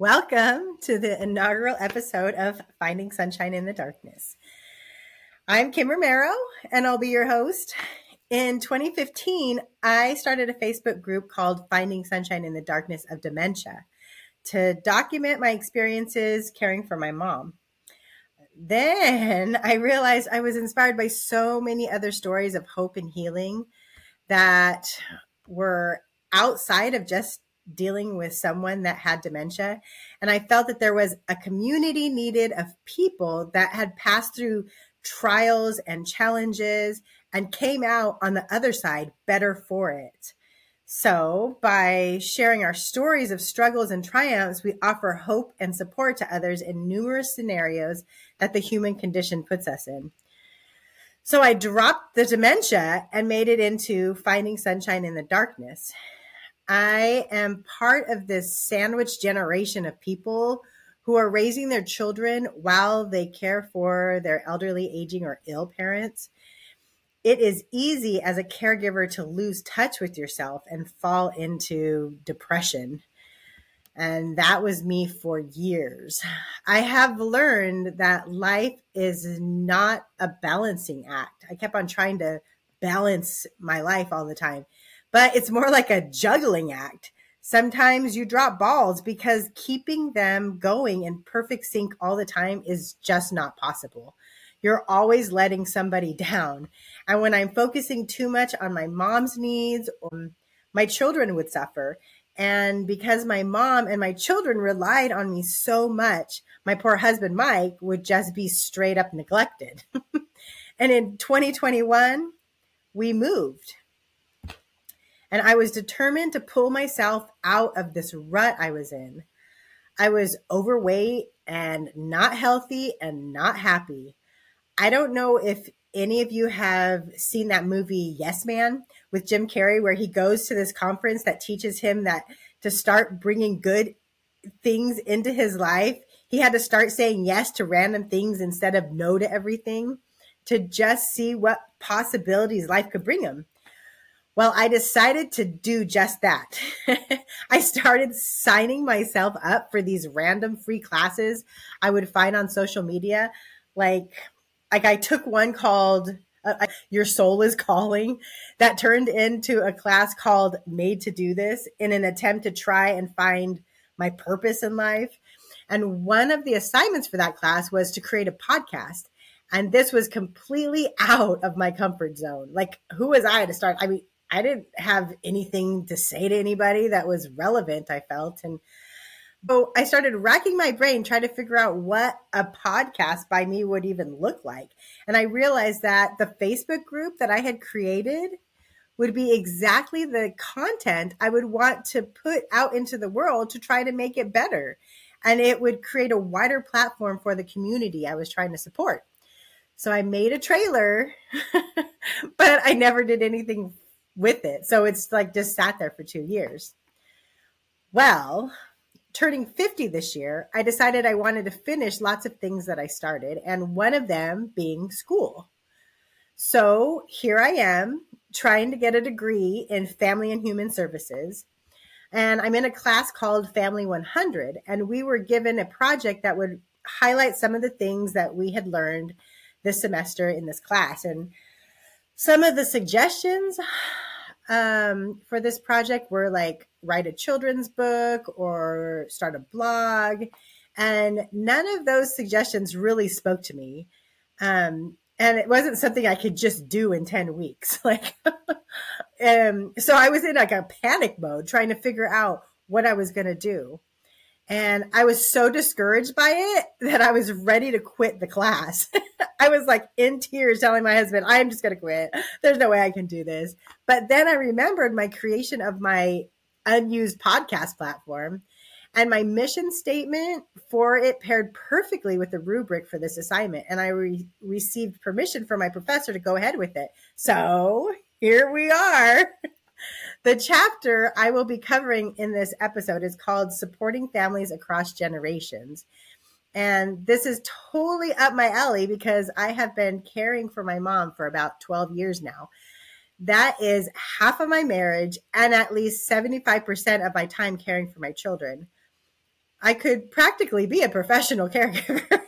Welcome to the inaugural episode of Finding Sunshine in the Darkness. I'm Kim Romero, and I'll be your host. In 2015, I started a Facebook group called Finding Sunshine in the Darkness of Dementia to document my experiences caring for my mom. Then I realized I was inspired by so many other stories of hope and healing that were outside of just dealing with someone that had dementia. And I felt that there was a community needed of people that had passed through trials and challenges and came out on the other side better for it. So by sharing our stories of struggles and triumphs, we offer hope and support to others in numerous scenarios that the human condition puts us in. So I dropped the dementia and made it into Finding Sunshine in the Darkness. I am part of this sandwich generation of people who are raising their children while they care for their elderly, aging, or ill parents. It is easy as a caregiver to lose touch with yourself and fall into depression. And that was me for years. I have learned that life is not a balancing act. I kept on trying to balance my life all the time, but it's more like a juggling act. Sometimes you drop balls because keeping them going in perfect sync all the time is just not possible. You're always letting somebody down. And when I'm focusing too much on my mom's needs, my children would suffer. And because my mom and my children relied on me so much, my poor husband, Mike, would just be straight up neglected. And in 2021, we moved. And I was determined to pull myself out of this rut I was in. I was overweight and not healthy and not happy. I don't know if any of you have seen that movie, Yes Man, with Jim Carrey, where he goes to this conference that teaches him that to start bringing good things into his life, he had to start saying yes to random things instead of no to everything, to just see what possibilities life could bring him. Well, I decided to do just that. I started signing myself up for these random free classes I would find on social media. Like I took one called Your Soul is Calling that turned into a class called Made to Do This in an attempt to try and find my purpose in life. And one of the assignments for that class was to create a podcast. And this was completely out of my comfort zone. Like, who was I to start? I mean, I didn't have anything to say to anybody that was relevant, I felt. And so I started racking my brain, trying to figure out what a podcast by me would even look like. And I realized that the Facebook group that I had created would be exactly the content I would want to put out into the world to try to make it better. And it would create a wider platform for the community I was trying to support. So I made a trailer, but I never did anything with it. So it's like just sat there for 2 years. Well, turning 50 this year, I decided I wanted to finish lots of things that I started, and one of them being school. So here I am trying to get a degree in family and human services, and I'm in a class called Family 100, and we were given a project that would highlight some of the things that we had learned this semester in this class. And some of the suggestions for this project were like, write a children's book or start a blog. And none of those suggestions really spoke to me. And it wasn't something I could just do in 10 weeks. So I was in like a panic mode trying to figure out what I was going to do. And I was so discouraged by it that I was ready to quit the class. I was like in tears telling my husband, I'm just going to quit. There's no way I can do this. But then I remembered my creation of my unused podcast platform, and my mission statement for it paired perfectly with the rubric for this assignment. And I received permission from my professor to go ahead with it. So here we are. The chapter I will be covering in this episode is called Supporting Families Across Generations. And this is totally up my alley because I have been caring for my mom for about 12 years now. That is half of my marriage and at least 75% of my time caring for my children. I could practically be a professional caregiver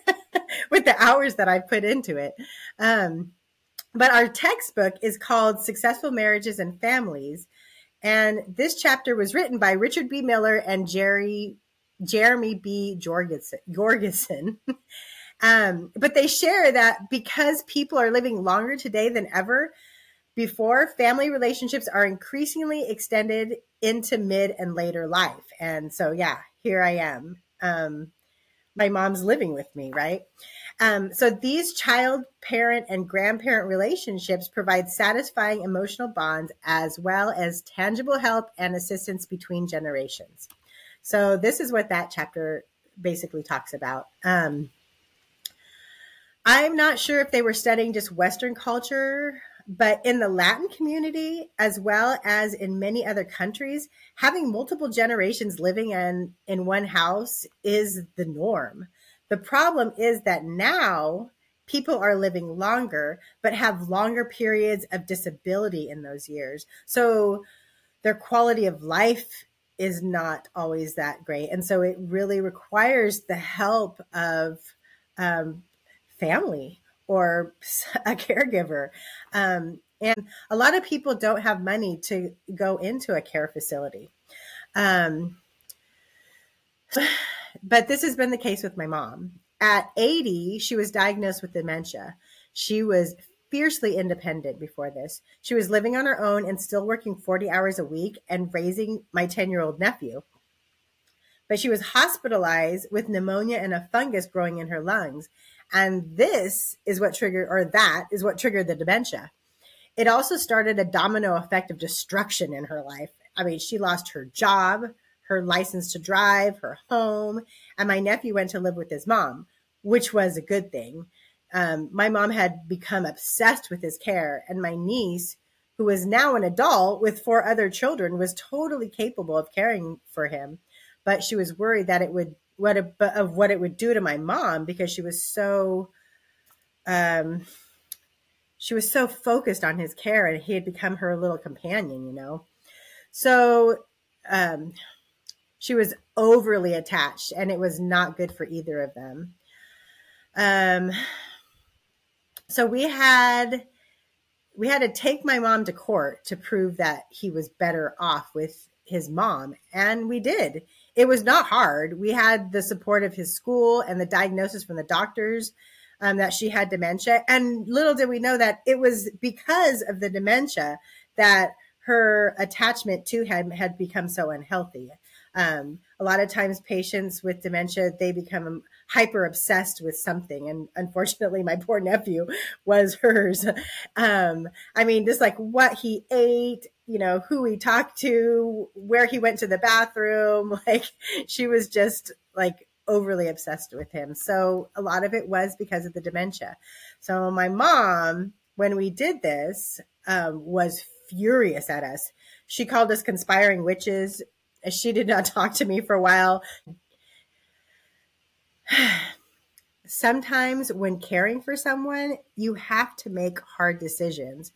with the hours that I put into it. But our textbook is called Successful Marriages and Families. And this chapter was written by Richard B. Miller and Jeremy B. Jorgensen. But they share that because people are living longer today than ever before, family relationships are increasingly extended into mid and later life. And so, yeah, here I am. My mom's living with me, right? So these child, parent, and grandparent relationships provide satisfying emotional bonds as well as tangible help and assistance between generations. So this is what that chapter basically talks about. I'm not sure if they were studying just Western culture, but in the Latin community, as well as in many other countries, having multiple generations living in one house is the norm. The problem is that now people are living longer, but have longer periods of disability in those years. So their quality of life is not always that great. And so it really requires the help of family or a caregiver. And a lot of people don't have money to go into a care facility. But this has been the case with my mom. At 80, she was diagnosed with dementia. She was fiercely independent before this. She was living on her own and still working 40 hours a week and raising my 10-year-old nephew. But she was hospitalized with pneumonia and a fungus growing in her lungs. And this is what triggered, or that is what triggered the dementia. It also started a domino effect of destruction in her life. I mean, she lost her job, her license to drive, her home, and my nephew went to live with his mom, which was a good thing. My mom had become obsessed with his care, and my niece, who is now an adult with 4 other children, was totally capable of caring for him, but she was worried that it would what it would do to my mom because she was so focused on his care, and he had become her little companion, you know. So she was overly attached, and it was not good for either of them. So we had to take my mom to court to prove that he was better off with his mom, and we did. It was not hard. We had the support of his school and the diagnosis from the doctors that she had dementia. And little did we know that it was because of the dementia that her attachment to him had become so unhealthy. A lot of times patients with dementia, they become hyper obsessed with something. And unfortunately, my poor nephew was hers. I mean, just like what he ate, you know, who he talked to, where he went to the bathroom. Like she was just like overly obsessed with him. So a lot of it was because of the dementia. So my mom, when we did this, was furious at us. She called us conspiring witches. She did not talk to me for a while. Sometimes when caring for someone, you have to make hard decisions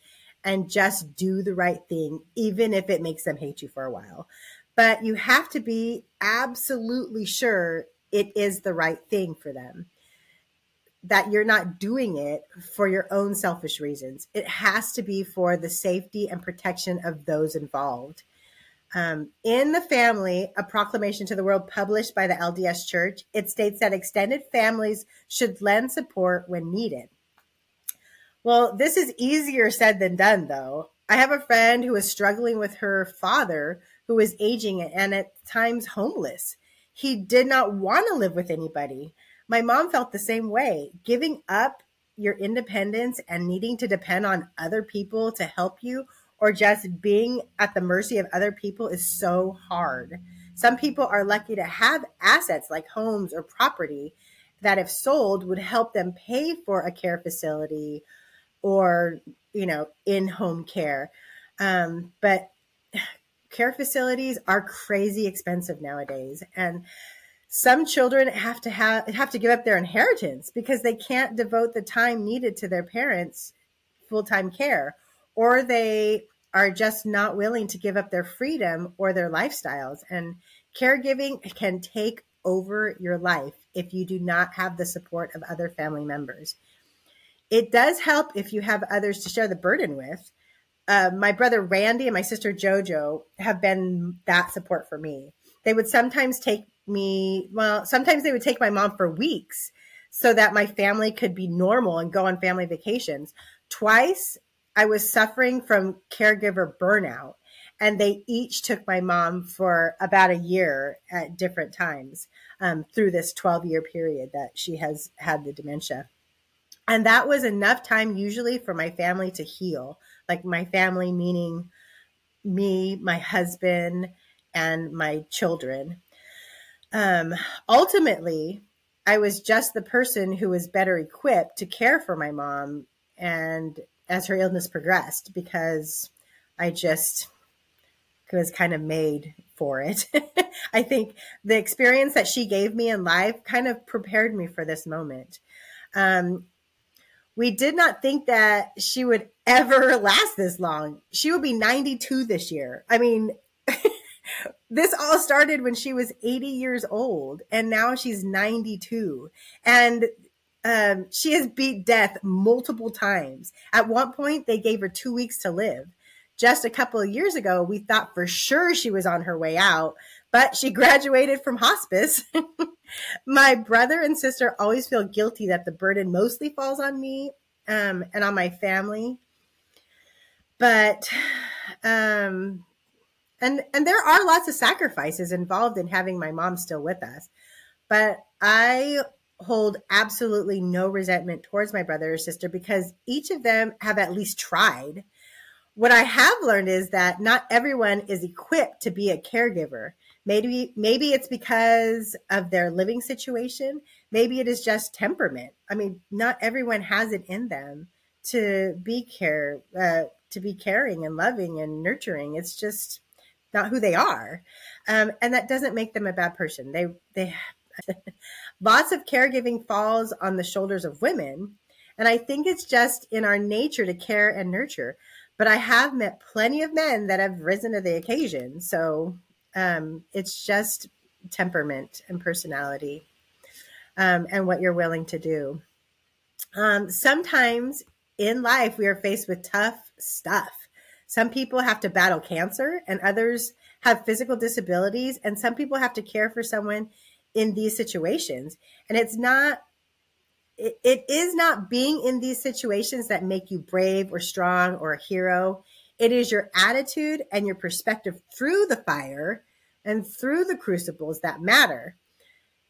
and just do the right thing, even if it makes them hate you for a while. But you have to be absolutely sure it is the right thing for them, that you're not doing it for your own selfish reasons. It has to be for the safety and protection of those involved. In the family, a proclamation to the world published by the LDS Church, it states that extended families should lend support when needed. Well, this is easier said than done, though. I have a friend who is struggling with her father, who is aging and at times homeless. He did not want to live with anybody. My mom felt the same way. Giving up your independence and needing to depend on other people to help you, or just being at the mercy of other people, is so hard. Some people are lucky to have assets like homes or property that, if sold, would help them pay for a care facility or, you know, in-home care. But care facilities are crazy expensive nowadays. And some children have to give up their inheritance because they can't devote the time needed to their parents' full-time care, or they are just not willing to give up their freedom or their lifestyles. And caregiving can take over your life if you do not have the support of other family members. It does help if you have others to share the burden with. My brother Randy and my sister Jojo have been that support for me. They would sometimes take me, well, sometimes they would take my mom for weeks so that my family could be normal and go on family vacations. Twice, I was suffering from caregiver burnout, and they each took my mom for about a year at different times through this 12-year period that she has had the dementia. And that was enough time usually for my family to heal, like my family meaning me, my husband, and my children. Ultimately, I was just the person who was better equipped to care for my mom, and as her illness progressed, because I just was kind of made for it. I think the experience that she gave me in life kind of prepared me for this moment. We did not think that she would ever last this long. She will be 92 this year. I mean, this all started when she was 80 years old, and now she's 92. And she has beat death multiple times. At one point, they gave her 2 weeks to live. Just a couple of years ago, we thought for sure she was on her way out, but she graduated from hospice. My brother and sister always feel guilty that the burden mostly falls on me and on my family. But, and there are lots of sacrifices involved in having my mom still with us, but I hold absolutely no resentment towards my brother or sister because each of them have at least tried. What I have learned is that not everyone is equipped to be a caregiver. Maybe it's because of their living situation. Maybe it is just temperament. I mean, not everyone has it in them to be caring and loving and nurturing. It's just not who they are, and that doesn't make them a bad person. They lots of caregiving falls on the shoulders of women, and I think it's just in our nature to care and nurture. But I have met plenty of men that have risen to the occasion. So it's just temperament and personality and what you're willing to do. Sometimes in life, we are faced with tough stuff. Some people have to battle cancer and others have physical disabilities. And some people have to care for someone in these situations. And it is not being in these situations that make you brave or strong or a hero. It is your attitude and your perspective through the fire and through the crucibles that matter.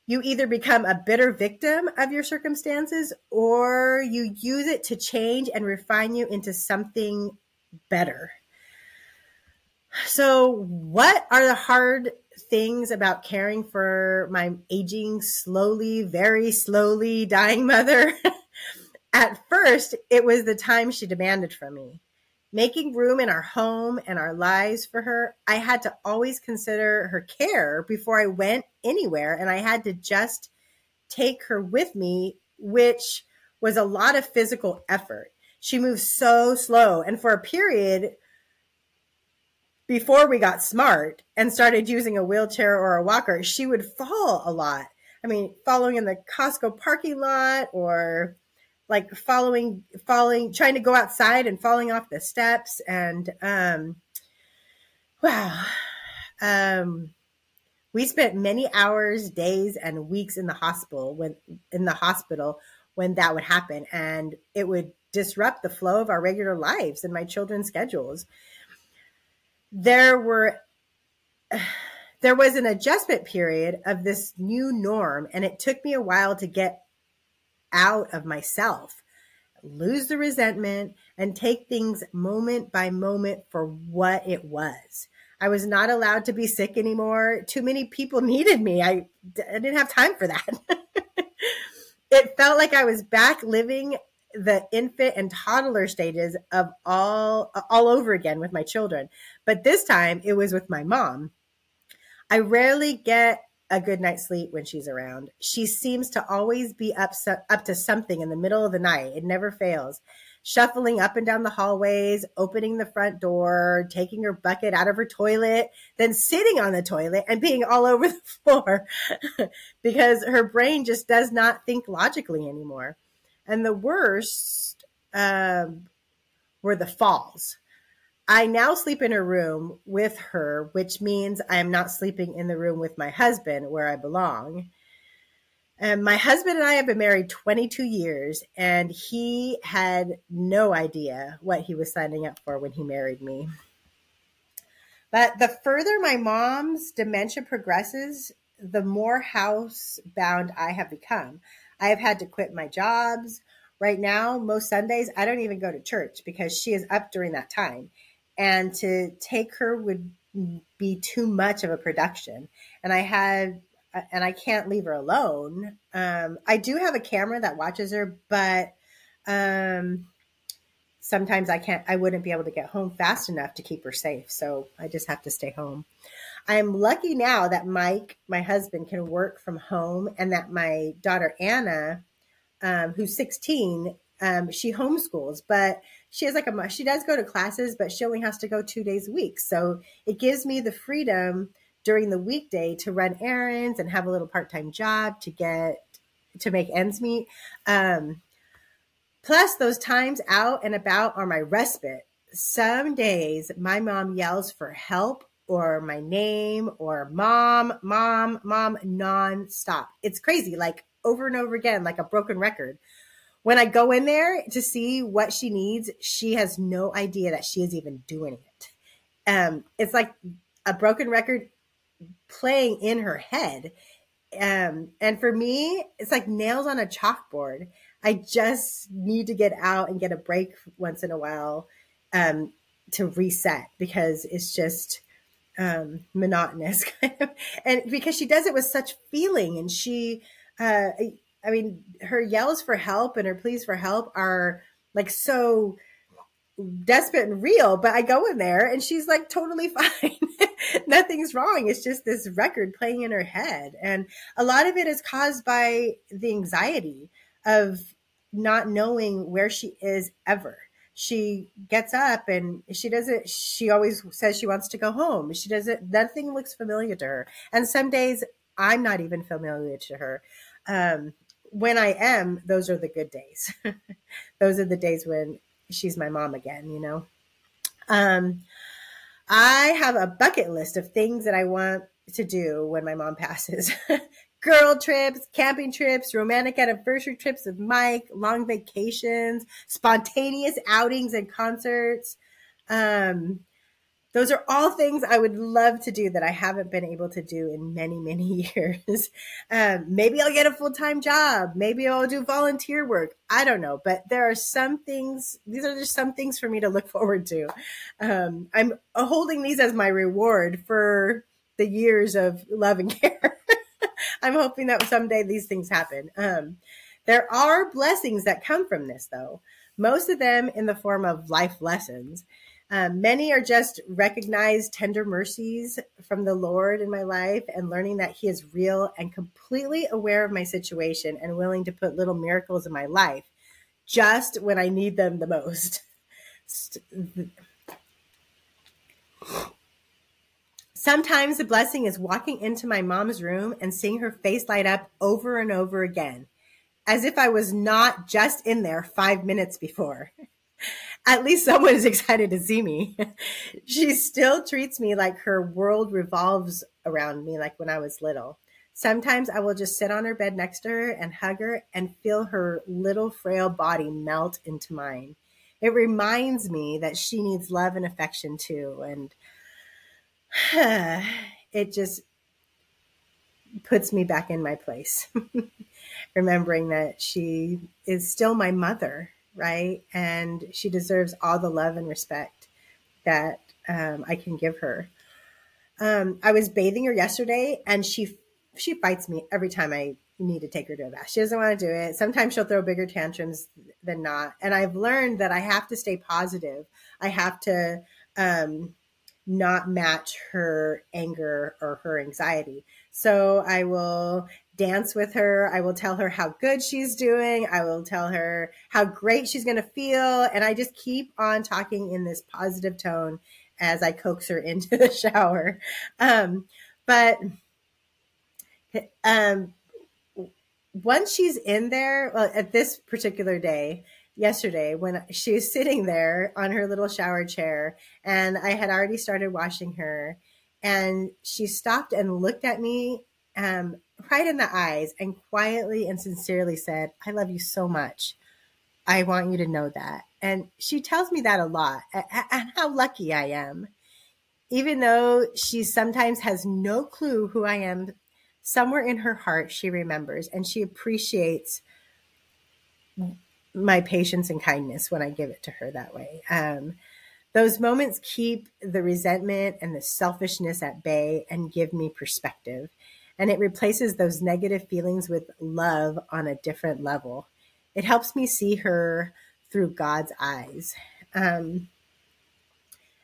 You either become a bitter victim of your circumstances or you use it to change and refine you into something better. So what are the hard things about caring for my aging, very slowly dying mother? At first, it was the time she demanded from me. Making room in our home and our lives for her, I had to always consider her care before I went anywhere, and I had to just take her with me, which was a lot of physical effort. She moved so slow, and for a period before we got smart and started using a wheelchair or a walker, she would fall a lot. I mean, falling in the Costco parking lot or like trying to go outside and falling off the steps. And, we spent many hours, days, and weeks in the hospital when that would happen. And it would disrupt the flow of our regular lives and my children's schedules. There was an adjustment period of this new norm, and it took me a while to get out of myself, lose the resentment, and take things moment by moment for what it was. I was not allowed to be sick anymore. Too many people needed me. I didn't have time for that. It felt like I was back living the infant and toddler stages of all over again with my children. But this time it was with my mom. I rarely get a good night's sleep when she's around. She seems to always be up to something in the middle of the night. It never fails. shuffling up and down the hallways, opening the front door, taking her bucket out of her toilet, then sitting on the toilet and being all over the floor because her brain just does not think logically anymore. And the worst were the falls. I now sleep in a room with her, which means I am not sleeping in the room with my husband where I belong. And my husband and I have been married 22 years, and he had no idea what he was signing up for when he married me. But the further my mom's dementia progresses, the more housebound I have become. I have had to quit my jobs. Right now, most Sundays, I don't even go to church because she is up during that time. And to take her would be too much of a production. And I can't leave her alone. I do have a camera that watches her, but sometimes I wouldn't be able to get home fast enough to keep her safe. So I just have to stay home. I am lucky now that Mike, my husband, can work from home, and that my daughter, Anna, who's 16, she homeschools, but she has she does go to classes, but she only has to go 2 days a week. So it gives me the freedom during the weekday to run errands and have a little part-time job to make ends meet. Plus those times out and about are my respite. Some days my mom yells for help or my name or mom nonstop. It's crazy. Like over and over again, like a broken record. When I go in there to see what she needs, she has no idea that she is even doing it. It's like a broken record playing in her head. And for me, it's like nails on a chalkboard. I just need to get out and get a break once in a while to reset, because it's just monotonous. Kind of. And because she does it with such feeling, and her yells for help and her pleas for help are like so desperate and real, but I go in there and she's like totally fine. Nothing's wrong. It's just this record playing in her head. And a lot of it is caused by the anxiety of not knowing where she is ever. She gets up and she always says she wants to go home. Nothing looks familiar to her. And some days I'm not even familiar to her. When I am, those are the good days. Those are the days when she's my mom again, you know. I have a bucket list of things that I want to do when my mom passes. Girl trips, camping trips, romantic anniversary trips with Mike, long vacations, spontaneous outings and concerts. Those are all things I would love to do that I haven't been able to do in many, many years. Maybe I'll get a full-time job. Maybe I'll do volunteer work. I don't know. But there are some things, these are just some things for me to look forward to. I'm holding these as my reward for the years of love and care. I'm hoping that someday these things happen. There are blessings that come from this, though. Most of them in the form of life lessons. Many are just recognized tender mercies from the Lord in my life, and learning that he is real and completely aware of my situation and willing to put little miracles in my life just when I need them the most. Sometimes the blessing is walking into my mom's room and seeing her face light up over and over again, as if I was not just in there 5 minutes before. At least someone is excited to see me. She still treats me like her world revolves around me, like when I was little. Sometimes I will just sit on her bed next to her and hug her and feel her little frail body melt into mine. It reminds me that she needs love and affection too. And it just puts me back in my place, remembering that she is still my mother. Right? And she deserves all the love and respect that I can give her. I was bathing her yesterday, and she fights me every time I need to take her to a bath. She doesn't want to do it. Sometimes she'll throw bigger tantrums than not. And I've learned that I have to stay positive. I have to not match her anger or her anxiety. So I will dance with her. I will tell her how good she's doing. I will tell her how great she's going to feel. And I just keep on talking in this positive tone as I coax her into the shower. But once she's in there, well, at this particular day, yesterday, when she was sitting there on her little shower chair and I had already started washing her, and she stopped and looked at me right in the eyes and quietly and sincerely said, "I love you so much. I want you to know that." And she tells me that a lot, and how lucky I am. Even though she sometimes has no clue who I am, somewhere in her heart, she remembers and she appreciates my patience and kindness when I give it to her that way. Those moments keep the resentment and the selfishness at bay and give me perspective. And it replaces those negative feelings with love on a different level. It helps me see her through God's eyes. And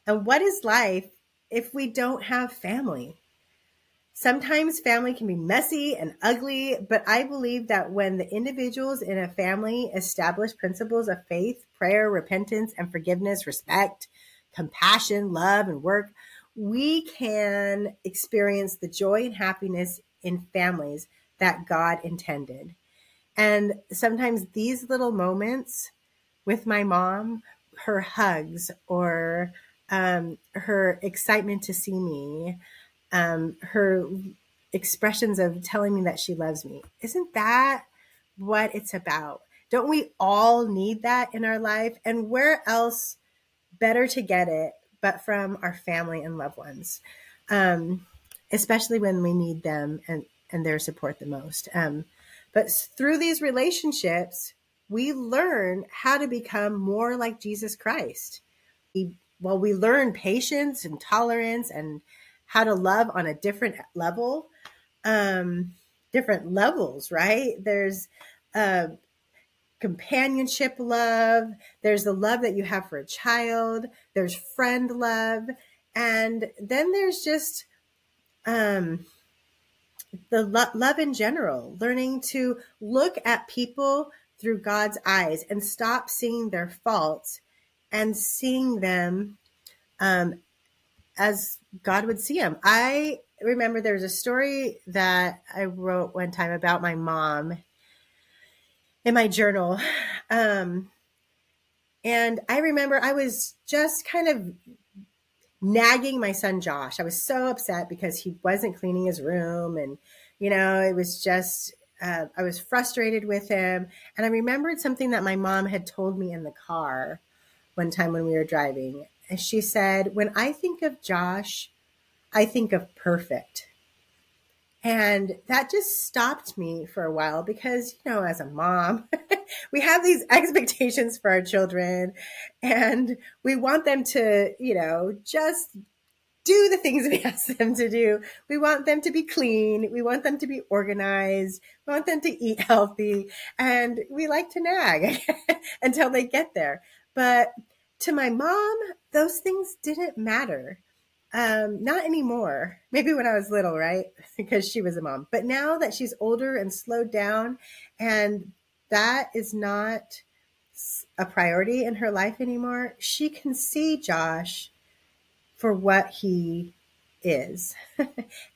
what is life if we don't have family? Sometimes family can be messy and ugly, but I believe that when the individuals in a family establish principles of faith, prayer, repentance, and forgiveness, respect, compassion, love, and work, we can experience the joy and happiness in families that God intended. And sometimes these little moments with my mom, her hugs or her excitement to see me, her expressions of telling me that she loves me. Isn't that what it's about? Don't we all need that in our life? And where else better to get it but from our family and loved ones, especially when we need them and their support the most. But through these relationships, we learn how to become more like Jesus Christ. We learn patience and tolerance and how to love on a different level, different levels, right? There's companionship love, there's the love that you have for a child, there's friend love, and then there's just the love in general, learning to look at people through God's eyes and stop seeing their faults and seeing them as God would see them. I remember there was a story that I wrote one time about my mom in my journal. And I remember I was just kind of nagging my son, Josh. I was so upset because he wasn't cleaning his room. And, you know, it was just, I was frustrated with him. And I remembered something that my mom had told me in the car one time when we were driving. And she said, "When I think of Josh, I think of perfect." And that just stopped me for a while because, you know, as a mom, we have these expectations for our children and we want them to, you know, just do the things we ask them to do. We want them to be clean. We want them to be organized. We want them to eat healthy. And we like to nag until they get there. But to my mom, those things didn't matter. Not anymore. Maybe when I was little, right? Because she was a mom. But now that she's older and slowed down, and that is not a priority in her life anymore, she can see Josh for what he is.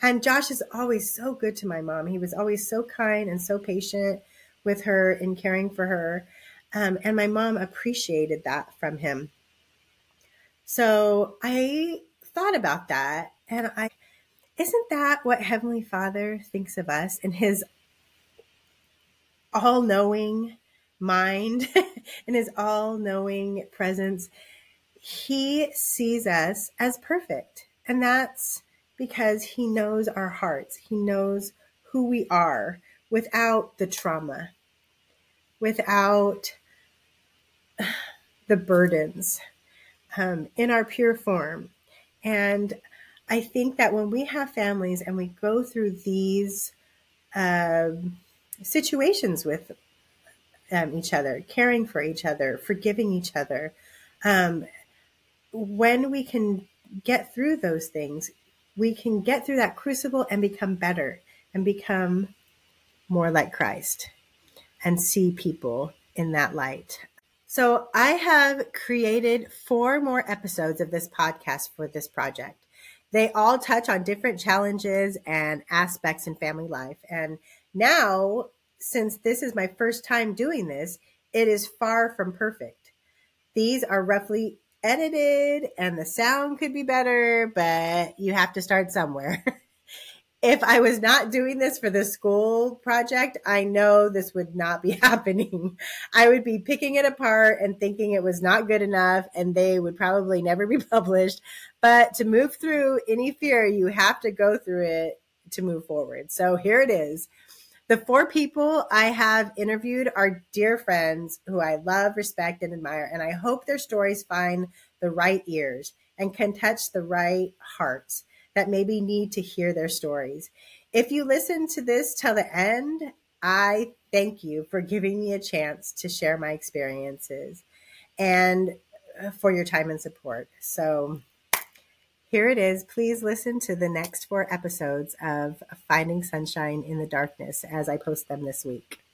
And Josh is always so good to my mom. He was always so kind and so patient with her in caring for her. And my mom appreciated that from him. So I thought about that, and isn't that what Heavenly Father thinks of us in his all-knowing mind, in his all-knowing presence? He sees us as perfect, and that's because he knows our hearts. He knows who we are without the trauma, without the burdens, in our pure form. And I think that when we have families and we go through these situations with each other, caring for each other, forgiving each other, when we can get through those things, we can get through that crucible and become better and become more like Christ and see people in that light. So I have created 4 more episodes of this podcast for this project. They all touch on different challenges and aspects in family life. And now, since this is my first time doing this, it is far from perfect. These are roughly edited and the sound could be better, but you have to start somewhere. If I was not doing this for the school project, I know this would not be happening. I would be picking it apart and thinking it was not good enough, and they would probably never be published. But to move through any fear, you have to go through it to move forward. So here it is. The 4 people I have interviewed are dear friends who I love, respect, and admire, and I hope their stories find the right ears and can touch the right hearts that maybe need to hear their stories. If you listen to this till the end, I thank you for giving me a chance to share my experiences and for your time and support. So here it is. Please listen to the next 4 episodes of Finding Sunshine in the Darkness as I post them this week.